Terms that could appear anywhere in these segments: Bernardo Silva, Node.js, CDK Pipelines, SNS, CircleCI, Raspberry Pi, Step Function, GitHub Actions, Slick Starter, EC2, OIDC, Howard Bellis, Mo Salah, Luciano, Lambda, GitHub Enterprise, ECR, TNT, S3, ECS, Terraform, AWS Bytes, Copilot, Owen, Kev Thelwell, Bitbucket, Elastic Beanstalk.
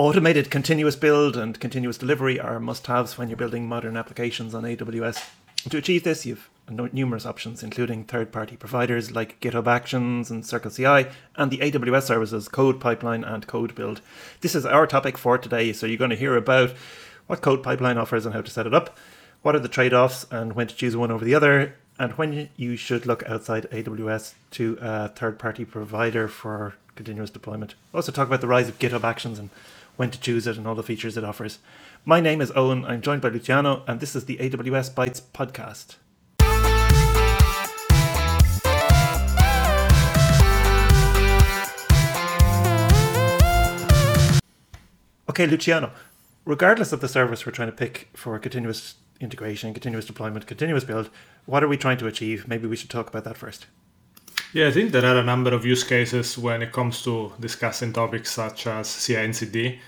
automated continuous build and continuous delivery are must-haves when you're building modern applications on AWS. To achieve this, you've numerous options, including third-party providers like GitHub Actions and CircleCI, and the AWS services CodePipeline and CodeBuild. This is our topic for today, so you're going to hear about what CodePipeline offers and how to set it up, what are the trade-offs and when to choose one over the other, and when you should look outside AWS to a third-party provider for continuous deployment. We'll also talk about the rise of GitHub Actions and when to choose it and all the features it offers. My name is Owen, I'm joined by Luciano, and this is the AWS Bytes podcast. Okay, Luciano, regardless of the service we're trying to pick for continuous integration, continuous deployment, continuous build, what are we trying to achieve? Maybe we should talk about that first. Yeah, I think there are a number of use cases when it comes to discussing topics such as CI and CD.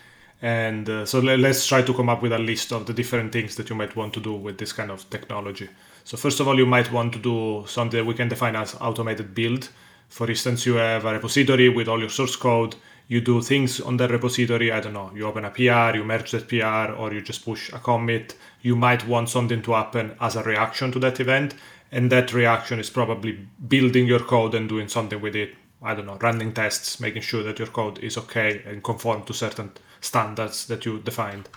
And so let's try to come up with a list of the different things that you might want to do with this kind of technology. So first of all, you might want to do something that we can define as automated build. For instance, you have a repository with all your source code. You do things on that repository. I don't know, you open a PR, you merge that PR, or you just push a commit. You might want something to happen as a reaction to that event. And that reaction is probably building your code and doing something with it. I don't know, running tests, making sure that your code is okay and conform to certain standards that you defined.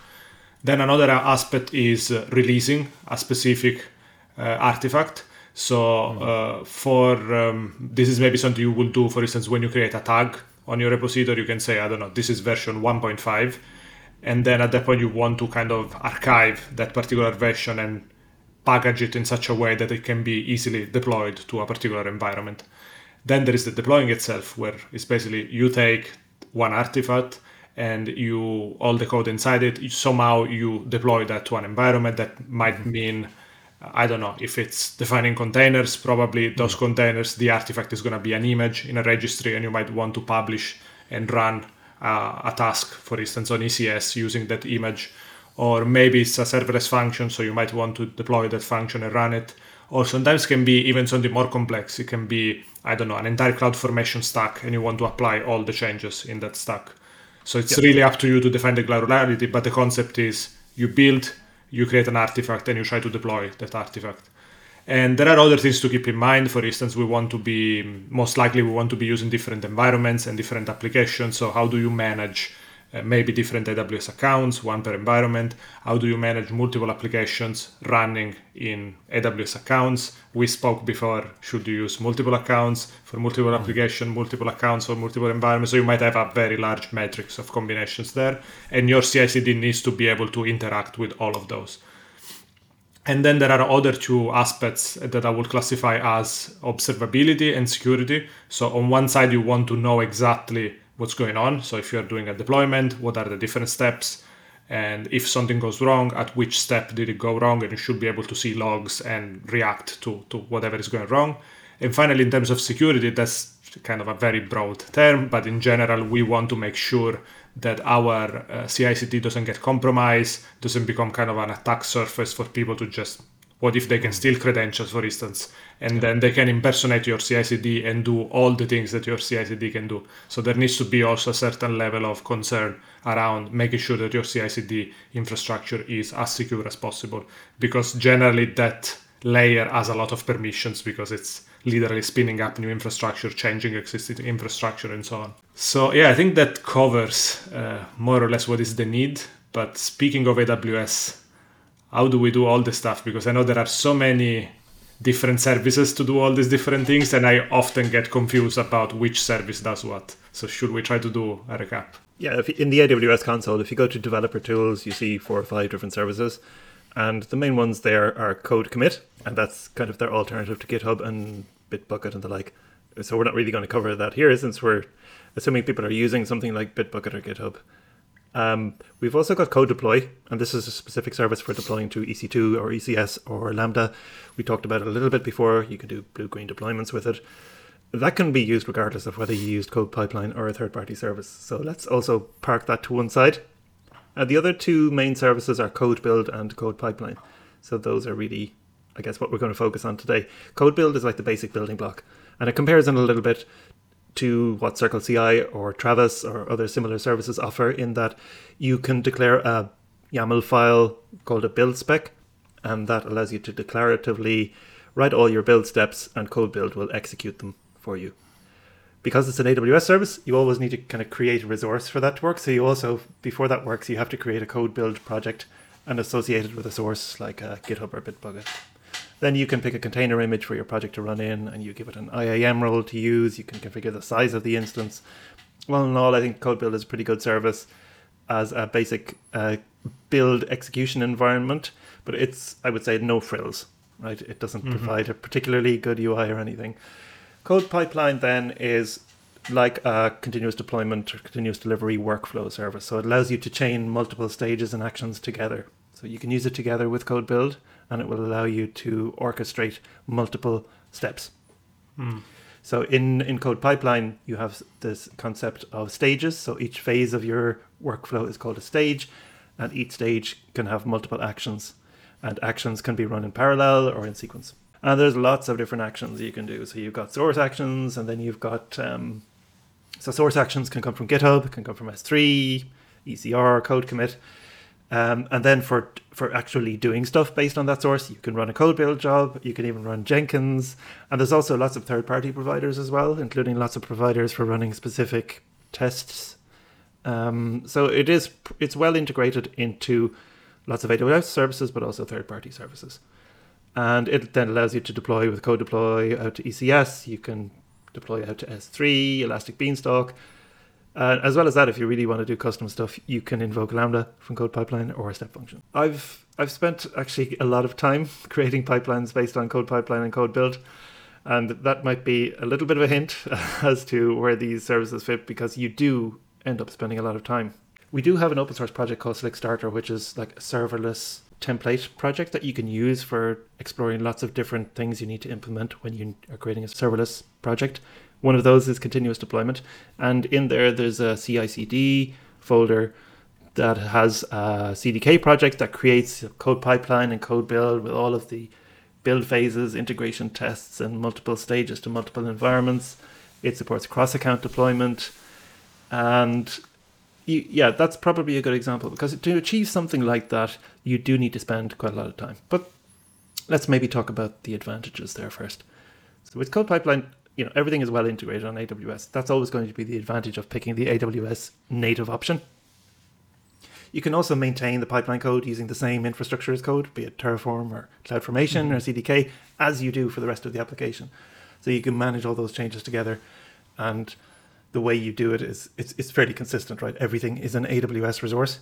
Then another aspect is releasing a specific artifact. So this is maybe something you will do, for instance, when you create a tag on your repository. You can say, I don't know, this is version 1.5. And then at that point, you want to kind of archive that particular version and package it in such a way that it can be easily deployed to a particular environment. Then there is the deploying itself, where it's basically you take one artifact and you all the code inside it, somehow you deploy that to an environment. That might mean, I don't know, if it's defining containers, probably those containers, the artifact is going to be an image in a registry, and you might want to publish and run a task, for instance, on ECS using that image. Or maybe it's a serverless function, so you might want to deploy that function and run it. Or sometimes can be even something more complex. It can be, I don't know, an entire CloudFormation stack, and you want to apply all the changes in that stack. So it's really up to you to define the granularity, but the concept is you build, you create an artifact, and you try to deploy that artifact. And there are other things to keep in mind. For instance, we want to be using different environments and different applications. So how do you manage maybe different AWS accounts, one per environment? How do you manage multiple applications running in AWS accounts? We spoke before, should you use multiple accounts for multiple application, multiple accounts for multiple environments? So you might have a very large matrix of combinations there. And your CI/CD needs to be able to interact with all of those. And then there are other two aspects that I would classify as observability and security. So on one side, you want to know exactly what's going on. So if you're doing a deployment, what are the different steps? And if something goes wrong, at which step did it go wrong? And you should be able to see logs and react to whatever is going wrong. And finally, in terms of security, that's kind of a very broad term, but in general, we want to make sure that our CI/CD doesn't get compromised, doesn't become kind of an attack surface for people to just, what if they can steal credentials, for instance, and then they can impersonate your CI/CD and do all the things that your CI/CD can do. So there needs to be also a certain level of concern around making sure that your CI/CD infrastructure is as secure as possible, because generally that layer has a lot of permissions because it's literally spinning up new infrastructure, changing existing infrastructure, and so on. So yeah, I think that covers more or less what is the need. But speaking of AWS, how do we do all this stuff? Because I know there are so many different services to do all these different things, and I often get confused about which service does what. So should we try to do a recap? Yeah, in the AWS console, if you go to developer tools, you see 4 or 5 different services. And the main ones there are CodeCommit, and that's kind of their alternative to GitHub and Bitbucket and the like. So we're not really going to cover that here, since we're assuming people are using something like Bitbucket or GitHub. We've also got CodeDeploy, and this is a specific service for deploying to EC2 or ECS or Lambda. We talked about it a little bit before. You can do blue-green deployments with it. That can be used regardless of whether you used CodePipeline or a third-party service. So let's also park that to one side. The other two main services are CodeBuild and CodePipeline. So those are really, I guess, what we're going to focus on today. CodeBuild is like the basic building block, and it compares in a little bit to what CircleCI or Travis or other similar services offer, in that you can declare a YAML file called a build spec, and that allows you to declaratively write all your build steps, and CodeBuild will execute them for you. Because it's an AWS service, you always need to kind of create a resource for that to work. So you also, before that works, you have to create a CodeBuild project and associate it with a source like GitHub or Bitbucket. Then you can pick a container image for your project to run in, and you give it an IAM role to use. You can configure the size of the instance. All in all, I think CodeBuild is a pretty good service as a basic build execution environment, but it's, I would say, no frills, right? It doesn't provide a particularly good UI or anything. CodePipeline then is like a continuous deployment or continuous delivery workflow service. So it allows you to chain multiple stages and actions together. So you can use it together with CodeBuild, and it will allow you to orchestrate multiple steps. So in CodePipeline, you have this concept of stages. So each phase of your workflow is called a stage, and each stage can have multiple actions, and actions can be run in parallel or in sequence. And there's lots of different actions you can do. So you've got source actions, and then you've got, so source actions can come from GitHub, can come from S3, ECR, CodeCommit. And then for actually doing stuff based on that source, you can run a CodeBuild job, you can even run Jenkins. And there's also lots of third-party providers as well, including lots of providers for running specific tests. So it's well integrated into lots of AWS services, but also third-party services. And it then allows you to deploy with CodeDeploy out to ECS. You can deploy out to S3, Elastic Beanstalk. As well as that, if you really want to do custom stuff, you can invoke Lambda from CodePipeline or a Step Function. I've spent actually a lot of time creating pipelines based on CodePipeline and CodeBuild, and that might be a little bit of a hint as to where these services fit, because you do end up spending a lot of time. We do have an open source project called Slick Starter, which is like a serverless template project that you can use for exploring lots of different things you need to implement when you are creating a serverless project. One of those is continuous deployment. And in there's a CI/CD folder that has a CDK project that creates a code pipeline and code build with all of the build phases, integration tests, and multiple stages to multiple environments. It supports cross-account deployment. And yeah, that's probably a good example, because to achieve something like that, you do need to spend quite a lot of time. But let's maybe talk about the advantages there first. So with CodePipeline, you know, everything is well integrated on AWS. That's always going to be the advantage of picking the AWS native option. You can also maintain the pipeline code using the same infrastructure as code, be it Terraform or CloudFormation or CDK, as you do for the rest of the application. So you can manage all those changes together, and the way you do it is it's fairly consistent, right? Everything is an AWS resource.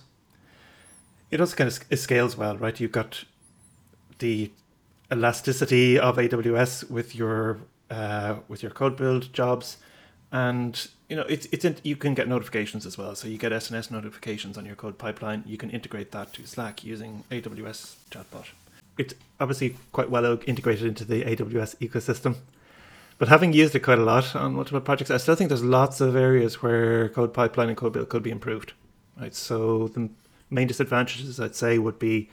It also kind of scales well, right? You've got the elasticity of AWS with your code build jobs, and you know you can get notifications as well. So you get SNS notifications on your code pipeline. You can integrate that to Slack using AWS chatbot. It's obviously quite well integrated into the AWS ecosystem. But having used it quite a lot on multiple projects, I still think there's lots of areas where CodePipeline and CodeBuild could be improved. Right? So the main disadvantages, I'd say, would be,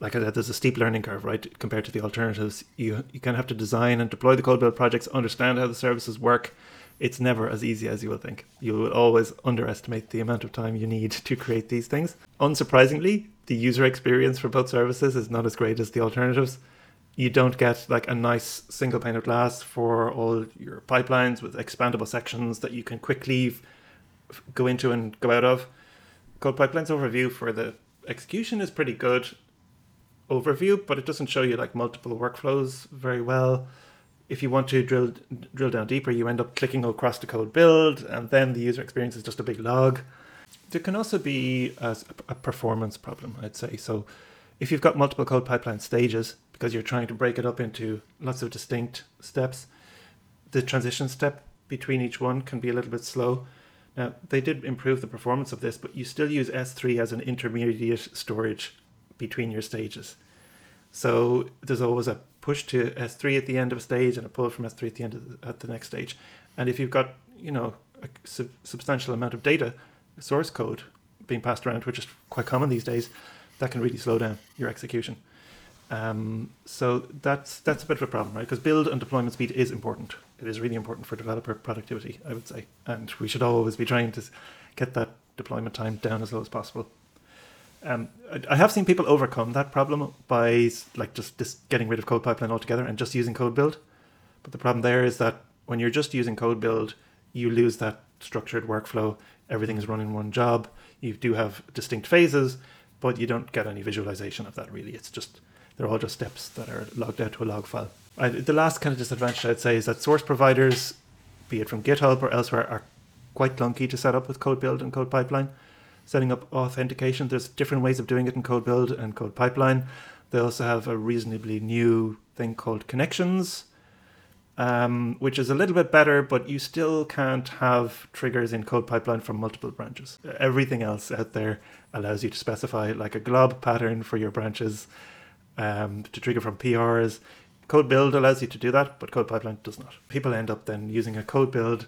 like I said, there's a steep learning curve, right? Compared to the alternatives, you kind of have to design and deploy the CodeBuild projects, understand how the services work. It's never as easy as you would think. You will always underestimate the amount of time you need to create these things. Unsurprisingly, the user experience for both services is not as great as the alternatives. You don't get like a nice single pane of glass for all your pipelines with expandable sections that you can quickly go into and go out of. CodePipeline's overview for the execution is pretty good overview, but it doesn't show you like multiple workflows very well. If you want to drill down deeper, you end up clicking across the code build, and then the user experience is just a big log. There can also be a performance problem, I'd say. So if you've got multiple CodePipeline stages, because you're trying to break it up into lots of distinct steps, the transition step between each one can be a little bit slow. Now, they did improve the performance of this, but you still use S3 as an intermediate storage between your stages. So there's always a push to S3 at the end of a stage and a pull from S3 at the next stage. And if you've got, you know, a substantial amount of data, source code being passed around, which is quite common these days, that can really slow down your execution. So that's a bit of a problem, right? Because build and deployment speed is important. it is really important for developer productivity, I would say. And we should always be trying to get that deployment time down as low as possible. I have seen people overcome that problem by just getting rid of CodePipeline altogether and just using CodeBuild. But the problem there is that when you're just using CodeBuild, you lose that structured workflow. Everything is run in one job. You do have distinct phases, but you don't get any visualization of that really. It's just, they're all just steps that are logged out to a log file. The last kind of disadvantage I'd say is that source providers, be it from GitHub or elsewhere, are quite clunky to set up with CodeBuild and CodePipeline. Setting up authentication, there's different ways of doing it in CodeBuild and CodePipeline. They also have a reasonably new thing called connections, which is a little bit better, but you still can't have triggers in CodePipeline from multiple branches. Everything else out there allows you to specify like a glob pattern for your branches to trigger from PRs. CodeBuild allows you to do that, but CodePipeline does not. People end up then using a CodeBuild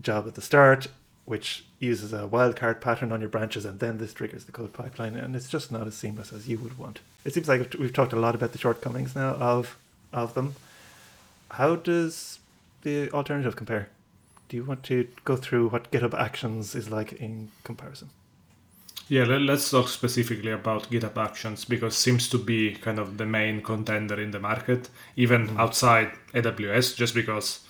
job at the start, which uses a wildcard pattern on your branches, and then this triggers the CodePipeline, and it's just not as seamless as you would want. It seems like we've talked a lot about the shortcomings now of them. How does the alternative compare? Do you want to go through what GitHub Actions is like in comparison? Yeah, let's talk specifically about GitHub Actions, because it seems to be kind of the main contender in the market, even outside AWS, just because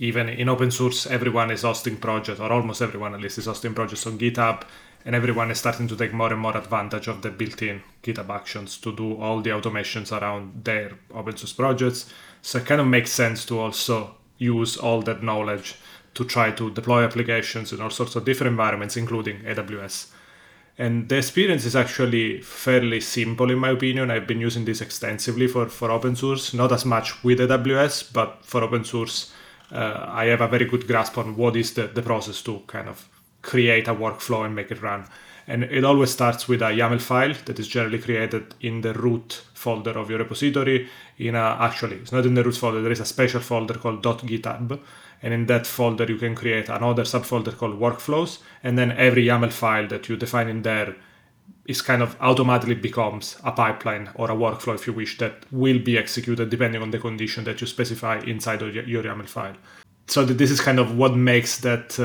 even in open source, everyone is hosting projects, or almost everyone at least is hosting projects on GitHub, and everyone is starting to take more and more advantage of the built-in GitHub Actions to do all the automations around their open source projects. So it kind of makes sense to also use all that knowledge to try to deploy applications in all sorts of different environments, including AWS. And the experience is actually fairly simple, in my opinion. I've been using this extensively for open source, not as much with AWS, but for open source, I have a very good grasp on what is the process to kind of create a workflow and make it run. And it always starts with a YAML file that is generally created in the root folder of your repository. Actually, it's not in the root folder. There is a special folder called .github. And in that folder, you can create another subfolder called workflows. And then every YAML file that you define in there is kind of automatically becomes a pipeline or a workflow, if you wish, that will be executed depending on the condition that you specify inside of your YAML file. So this is kind of what makes that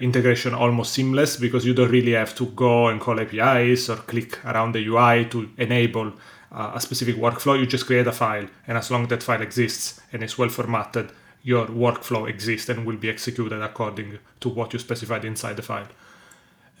integration almost seamless, because you don't really have to go and call APIs or click around the UI to enable a specific workflow. You just create a file, and as long as that file exists and is well formatted, your workflow exists and will be executed according to what you specified inside the file.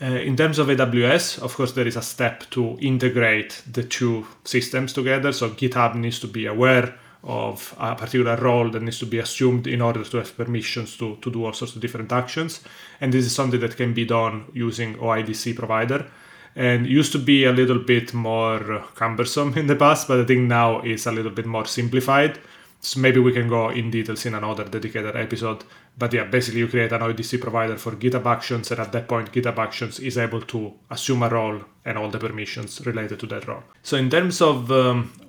In terms of AWS, of course, there is a step to integrate the two systems together. So GitHub needs to be aware of a particular role that needs to be assumed in order to have permissions to do all sorts of different actions. And this is something that can be done using OIDC provider. And used to be a little bit more cumbersome in the past, but I think now it's a little bit more simplified. So maybe we can go in details in another dedicated episode. But yeah, basically you create an OIDC provider for GitHub Actions, and at that point GitHub Actions is able to assume a role and all the permissions related to that role. So in terms of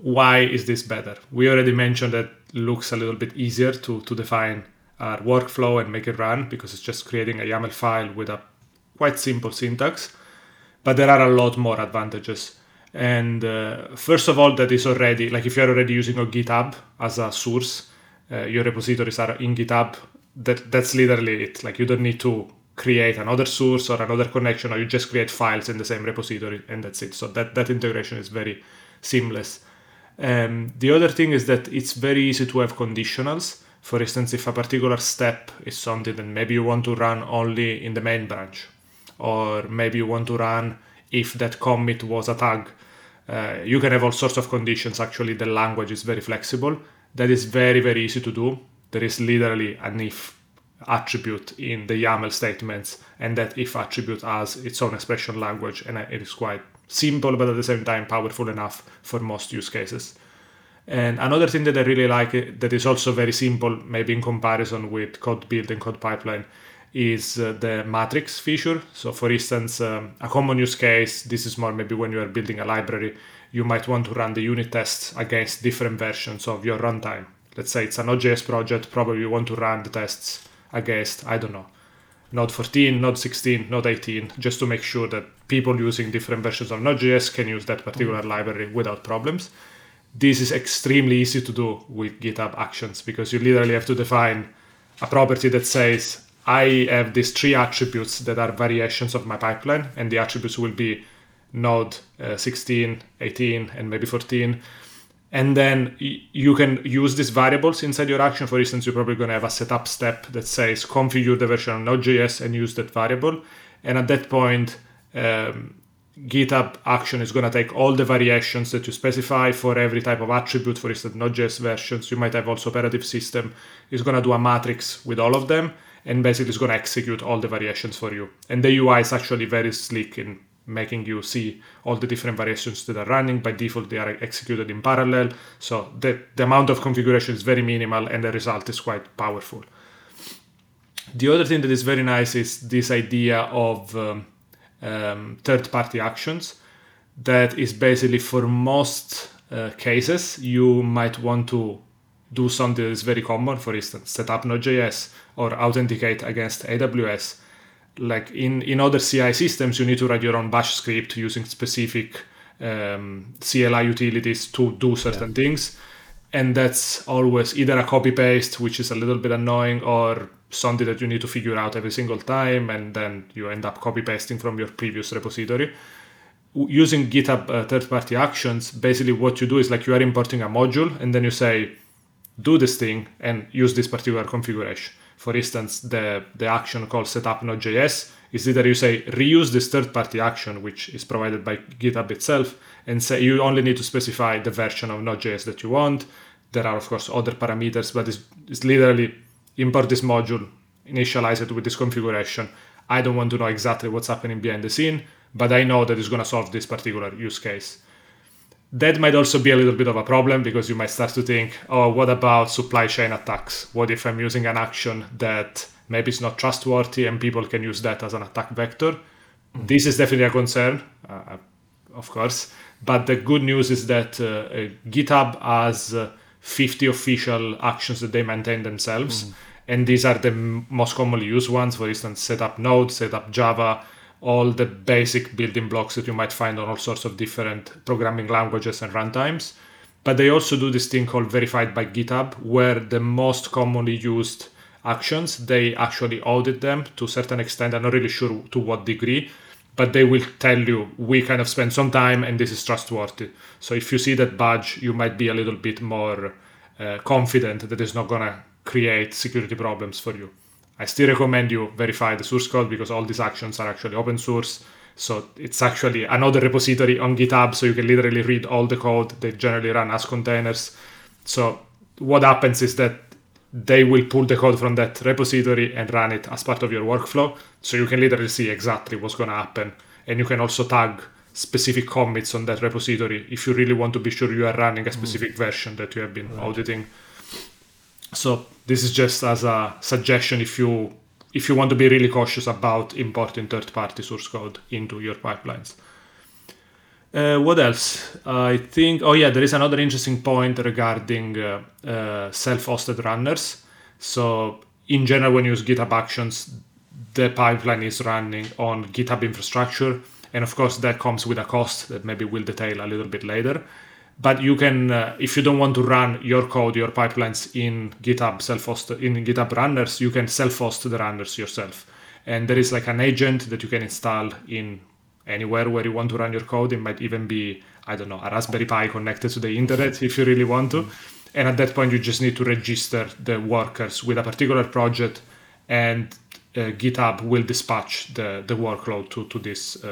why is this better? We already mentioned that it looks a little bit easier to define our workflow and make it run, because it's just creating a YAML file with a quite simple syntax. But there are a lot more advantages. And first of all, that is already, like if you're already using a GitHub as a source, your repositories are in GitHub, that's literally it. Like you don't need to create another source or another connection, or you just create files in the same repository and that's it. So that integration is very seamless. The other thing is that it's very easy to have conditionals. For instance, if a particular step is something that maybe you want to run only in the main branch, or maybe you want to run if that commit was a tag, you can have all sorts of conditions. Actually, the language is very flexible. That is very, very easy to do. There is literally an if attribute in the YAML statements, and that if attribute has its own expression language, and it is quite simple, but at the same time powerful enough for most use cases. And another thing that I really like, that is also very simple, maybe in comparison with CodeBuild and CodePipeline, is the matrix feature. So for instance, a common use case, this is more maybe when you are building a library, you might want to run the unit tests against different versions of your runtime. Let's say it's a Node.js project, probably you want to run the tests against, I don't know, Node 14, Node 16, Node 18, just to make sure that people using different versions of Node.js can use that particular library without problems. this is extremely easy to do with GitHub Actions, because you literally have to define a property that says, I have these three attributes that are variations of my pipeline, and the attributes will be node 16, 18, and maybe 14. And then you can use these variables inside your action. For instance, you're probably going to have a setup step that says configure the version of Node.js and use that variable. And at that point, GitHub Action is going to take all the variations that you specify for every type of attribute. For instance, Node.js versions, you might have also operative system. It's going to do a matrix with all of them, and basically it's going to execute all the variations for you. And the UI is actually very slick in making you see all the different variations that are running. By default, they are executed in parallel. So the amount of configuration is very minimal, and the result is quite powerful. The other thing that is very nice is this idea of third-party actions. That is basically, for most cases, you might want to do something that is very common. For instance, set up Node.js or authenticate against AWS. Like in other CI systems, you need to write your own bash script using specific CLI utilities to do certain things. And that's always either a copy-paste, which is a little bit annoying, or something that you need to figure out every single time, and then you end up copy-pasting from your previous repository. Using GitHub third-party actions, basically what you do is like you are importing a module, and then you say, do this thing and use this particular configuration. For instance, the action called setup Node.js is either you say reuse this third-party action, which is provided by GitHub itself, and say you only need to specify the version of Node.js that you want. There are, of course, other parameters, but it's literally import this module, initialize it with this configuration. I don't want to know exactly what's happening behind the scene, but I know that it's going to solve this particular use case. That might also be a little bit of a problem, because you might start to think, oh, what about supply chain attacks? What if I'm using an action that maybe is not trustworthy and people can use that as an attack vector? Mm-hmm. This is definitely a concern, of course. But the good news is that GitHub has 50 official actions that they maintain themselves. Mm-hmm. And these are the most commonly used ones. For instance, set up Node, set up Java, all the basic building blocks that you might find on all sorts of different programming languages and runtimes. But they also do this thing called verified by GitHub, where the most commonly used actions, they actually audit them to a certain extent. I'm not really sure to what degree, but they will tell you, we kind of spend some time and this is trustworthy. So if you see that badge, you might be a little bit more confident that it's not going to create security problems for you. I still recommend you verify the source code, because all these actions are actually open source. So it's actually another repository on GitHub, so you can literally read all the code. They generally run as containers. So what happens is that they will pull the code from that repository and run it as part of your workflow. So you can literally see exactly what's going to happen. And you can also tag specific commits on that repository if you really want to be sure you are running a specific version that you have been auditing. So this is just as a suggestion if you want to be really cautious about importing third-party source code into your pipelines. What else? I think, there is another interesting point regarding self-hosted runners. So in general, when you use GitHub Actions, the pipeline is running on GitHub infrastructure. And of course, that comes with a cost that maybe we'll detail a little bit later. But you can, if you don't want to run your code, your pipelines in GitHub self-hosted, in GitHub runners, you can self-host the runners yourself. And there is like an agent that you can install in anywhere where you want to run your code. It might even be, I don't know, a Raspberry Pi connected to the internet if you really want to. And at that point, you just need to register the workers with a particular project, and GitHub will dispatch the workload to this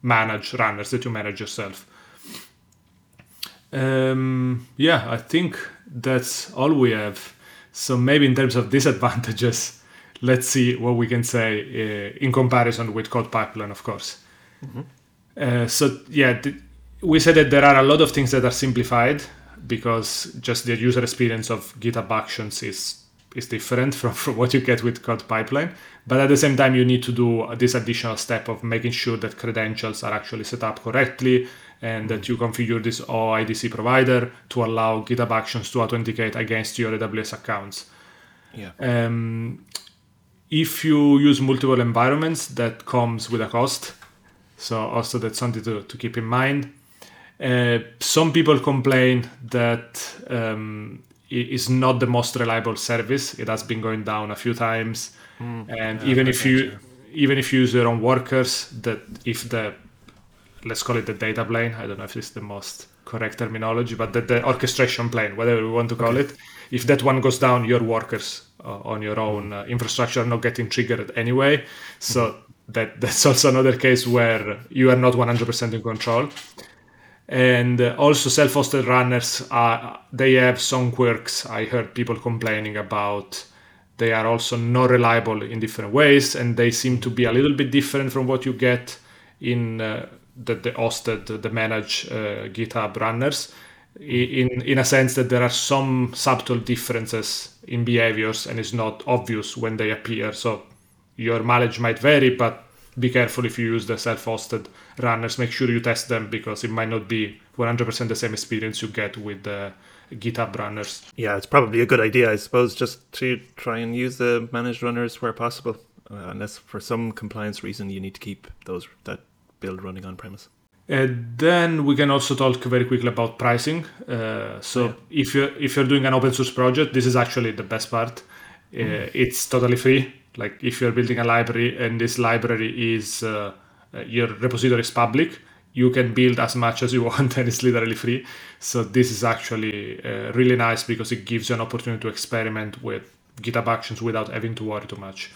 managed runners that you manage yourself. I think that's all we have. So maybe in terms of disadvantages, let's see what we can say in comparison with CodePipeline, of course. Mm-hmm. We said that there are a lot of things that are simplified, because just the user experience of GitHub Actions is different from what you get with CodePipeline. But at the same time, you need to do this additional step of making sure that credentials are actually set up correctly, and that you configure this OIDC provider to allow GitHub Actions to authenticate against your AWS accounts. Yeah. If you use multiple environments, that comes with a cost. So also that's something to keep in mind. Some people complain that it is not the most reliable service. It has been going down a few times, and even if you use your own workers, that if the, let's call it the data plane, I don't know if it's the most correct terminology, but the orchestration plane, whatever we want to call it, if that one goes down, your workers on your own infrastructure are not getting triggered anyway. So that's also another case where you are not 100% in control. And also self-hosted runners, they have some quirks. I heard people complaining about they are also not reliable in different ways, and they seem to be a little bit different from what you get in the hosted, the managed GitHub runners, in a sense that there are some subtle differences in behaviors, and it's not obvious when they appear. So your mileage might vary, but be careful if you use the self-hosted runners. Make sure you test them, because it might not be 100% the same experience you get with the GitHub runners. Yeah, it's probably a good idea, I suppose, just to try and use the managed runners where possible, unless for some compliance reason you need to keep those that build running on premise. And then we can also talk very quickly about pricing. If you're doing an open source project, this is actually the best part. It's totally free. Like if you're building a library and this library is your repository is public, you can build as much as you want and it's literally free. So this is actually really nice, because it gives you an opportunity to experiment with GitHub Actions without having to worry too much.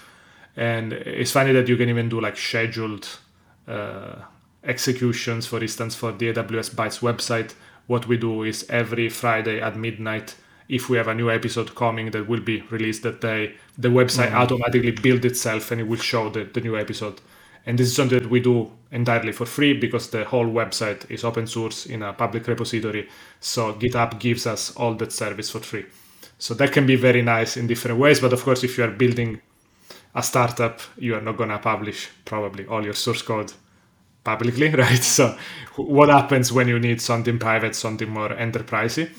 And it's funny that you can even do like scheduled executions. For instance, for the AWS Bytes website, what we do is every Friday at midnight, if we have a new episode coming that will be released that day, the website automatically builds itself and it will show the new episode. And this is something that we do entirely for free, because the whole website is open source in a public repository. So GitHub gives us all that service for free. So that can be very nice in different ways. But of course, if you are building a startup, you are not going to publish probably all your source code publicly, right? So what happens when you need something private, something more enterprisey?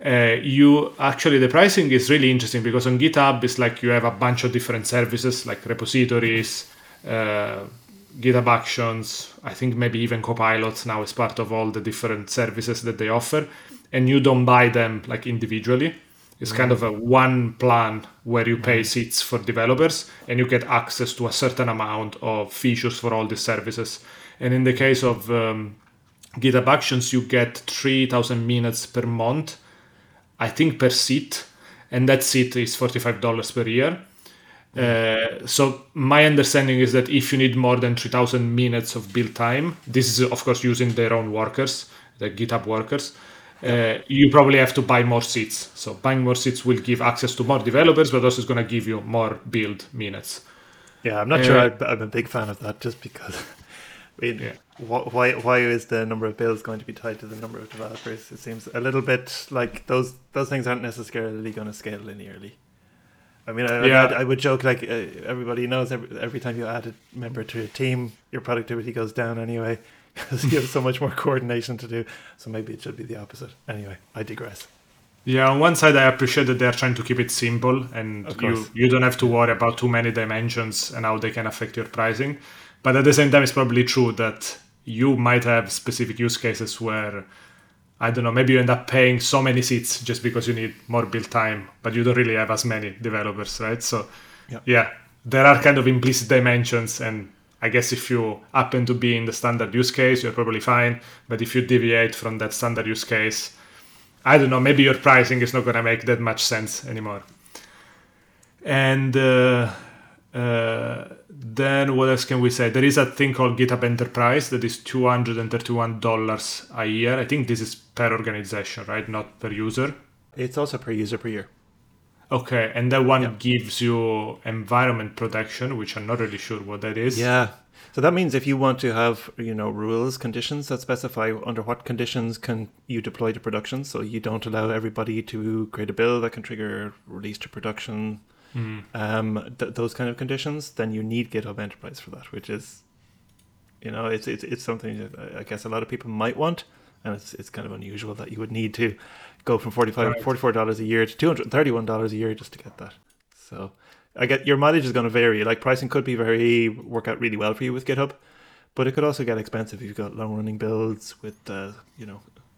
The pricing is really interesting, because on GitHub it's like you have a bunch of different services like repositories, GitHub Actions, I think maybe even Copilot now is part of all the different services that they offer, and you don't buy them like individually. It's kind of a one plan where you pay seats for developers and you get access to a certain amount of features for all the services. And in the case of GitHub Actions, you get 3,000 minutes per month, I think, per seat, and that seat is $45 per year. So my understanding is that if you need more than 3,000 minutes of build time, this is of course using their own workers, the GitHub workers, you probably have to buy more seats. So buying more seats will give access to more developers, but also it's going to give you more build minutes. Yeah, I'm not sure I'm a big fan of that, just because why is the number of builds going to be tied to the number of developers? It seems a little bit like those things aren't necessarily going to scale linearly. I mean, I would joke, like everybody knows every time you add a member to a team, your productivity goes down anyway, because you have so much more coordination to do. So maybe it should be the opposite. Anyway, I digress. Yeah, on one side, I appreciate that they're trying to keep it simple, and you don't have to worry about too many dimensions and how they can affect your pricing. But at the same time, it's probably true that you might have specific use cases where, I don't know, maybe you end up paying so many seats just because you need more build time, but you don't really have as many developers, right? So there are kind of implicit dimensions, and I guess if you happen to be in the standard use case, you're probably fine. But if you deviate from that standard use case, I don't know, maybe your pricing is not going to make that much sense anymore. And then what else can we say? There is a thing called GitHub Enterprise that is $231 a year. I think this is per organization, right? Not per user. It's also per user per year. Okay, and that one gives you environment protection, which I'm not really sure what that is. Yeah, so that means if you want to have, rules, conditions that specify under what conditions can you deploy to production, so you don't allow everybody to create a build that can trigger release to production, those kind of conditions, then you need GitHub Enterprise for that, which is, it's something that I guess a lot of people might want, and it's kind of unusual that you would need to go from $44 a year to $231 a year just to get that. So I get your mileage is going to vary. Like pricing could work out really well for you with GitHub, But it could also get expensive if you've got long-running builds with,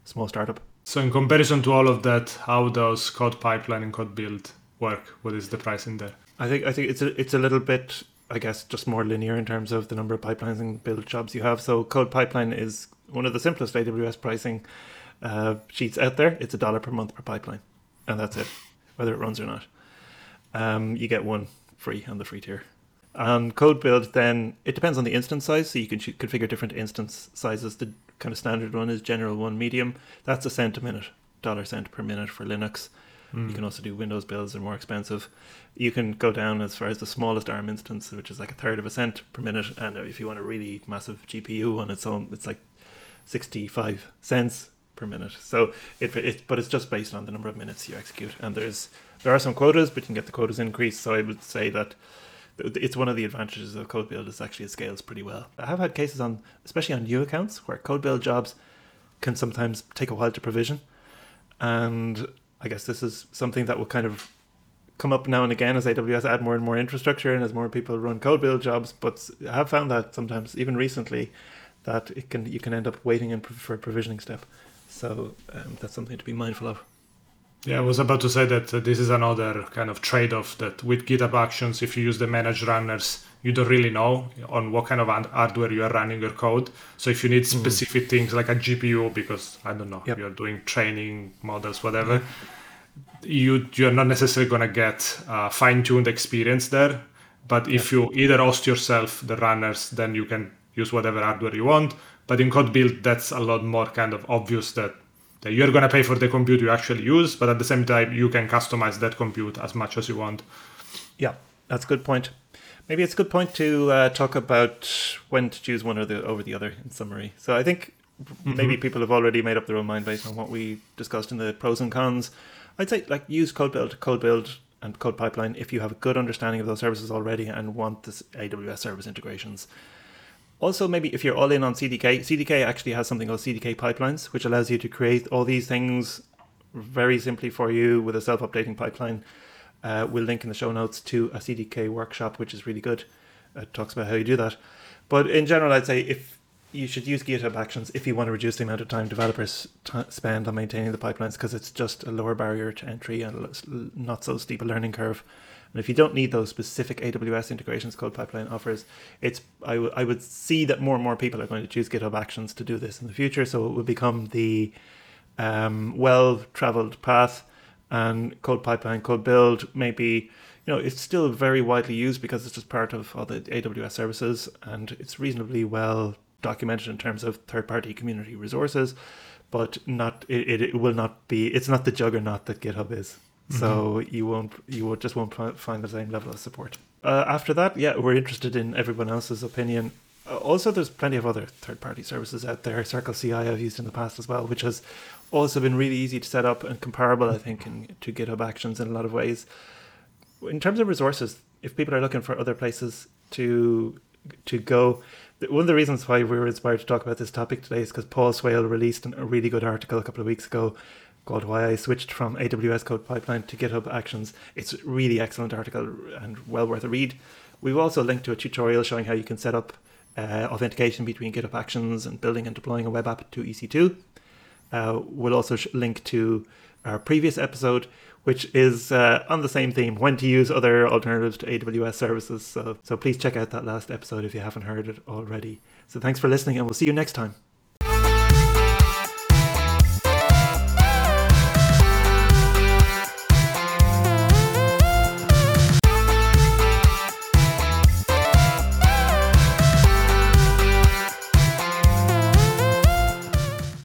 small startup. So in comparison to all of that, how does CodePipeline and CodeBuild work? What is the price in there? I think it's a little bit, I guess, just more linear in terms of the number of pipelines and build jobs you have. So CodePipeline is one of the simplest AWS pricing sheets out there. It's $1 per month per pipeline, and that's it, whether it runs or not. You get one free on the free tier. On CodeBuild, then it depends on the instance size, so you can configure different instance sizes. The kind of standard one is general one, medium. That's a cent a minute, $0.10 per minute for Linux. You can also do Windows builds, are more expensive. You can go down as far as the smallest ARM instance, which is like 1/3 of a cent per minute. And if you want a really massive GPU on its own, it's like 65 cents per minute. So but it's just based on the number of minutes you execute. And there are some quotas, but you can get the quotas increased. So I would say that it's one of the advantages of CodeBuild is actually it scales pretty well. I have had cases especially on new accounts, where CodeBuild jobs can sometimes take a while to provision. And I guess this is something that will kind of come up now and again as AWS add more and more infrastructure and as more people run CodeBuild jobs. But I have found that sometimes, even recently, that you can end up waiting in for a provisioning step. So that's something to be mindful of. Yeah, I was about to say that this is another kind of trade-off, that with GitHub Actions, if you use the managed runners, you don't really know on what kind of hardware you are running your code. So if you need specific things like a GPU, because, I don't know, you're doing training models, whatever, you're not necessarily going to get a fine-tuned experience there. But if you either host yourself the runners, then you can use whatever hardware you want. But in CodeBuild, that's a lot more kind of obvious that you're going to pay for the compute you actually use, but at the same time, you can customize that compute as much as you want. Yeah, that's a good point. Maybe it's a good point to talk about when to choose one over the other in summary. So I think maybe people have already made up their own mind based on what we discussed in the pros and cons. I'd say use CodeBuild, and CodePipeline if you have a good understanding of those services already and want this AWS service integrations. Also, maybe if you're all in on CDK actually has something called CDK Pipelines, which allows you to create all these things very simply for you with a self-updating pipeline. We'll link in the show notes to a CDK workshop, which is really good. It talks about how you do that. But in general, I'd say if you should use GitHub Actions if you want to reduce the amount of time developers spend on maintaining the pipelines, because it's just a lower barrier to entry and not so steep a learning curve. And if you don't need those specific AWS integrations CodePipeline offers, I would see that more and more people are going to choose GitHub Actions to do this in the future. So it will become the well-traveled path. And CodePipeline, CodeBuild, maybe, it's still very widely used because it's just part of all the AWS services, and it's reasonably well documented in terms of third-party community resources, but it's not the juggernaut that GitHub is. So you just won't find the same level of support. After that, we're interested in everyone else's opinion. Also, there's plenty of other third-party services out there. CircleCI I've used in the past as well, which has also been really easy to set up and comparable, I think, to GitHub Actions in a lot of ways. In terms of resources, if people are looking for other places to go, one of the reasons why we were inspired to talk about this topic today is because Paul Swale released a really good article a couple of weeks ago called Why I Switched from AWS CodePipeline to GitHub Actions. It's a really excellent article and well worth a read. We've also linked to a tutorial showing how you can set up authentication between GitHub Actions and building and deploying a web app to EC2. We'll also link to our previous episode, which is on the same theme, when to use other alternatives to AWS services. So please check out that last episode if you haven't heard it already. So thanks for listening, and we'll see you next time.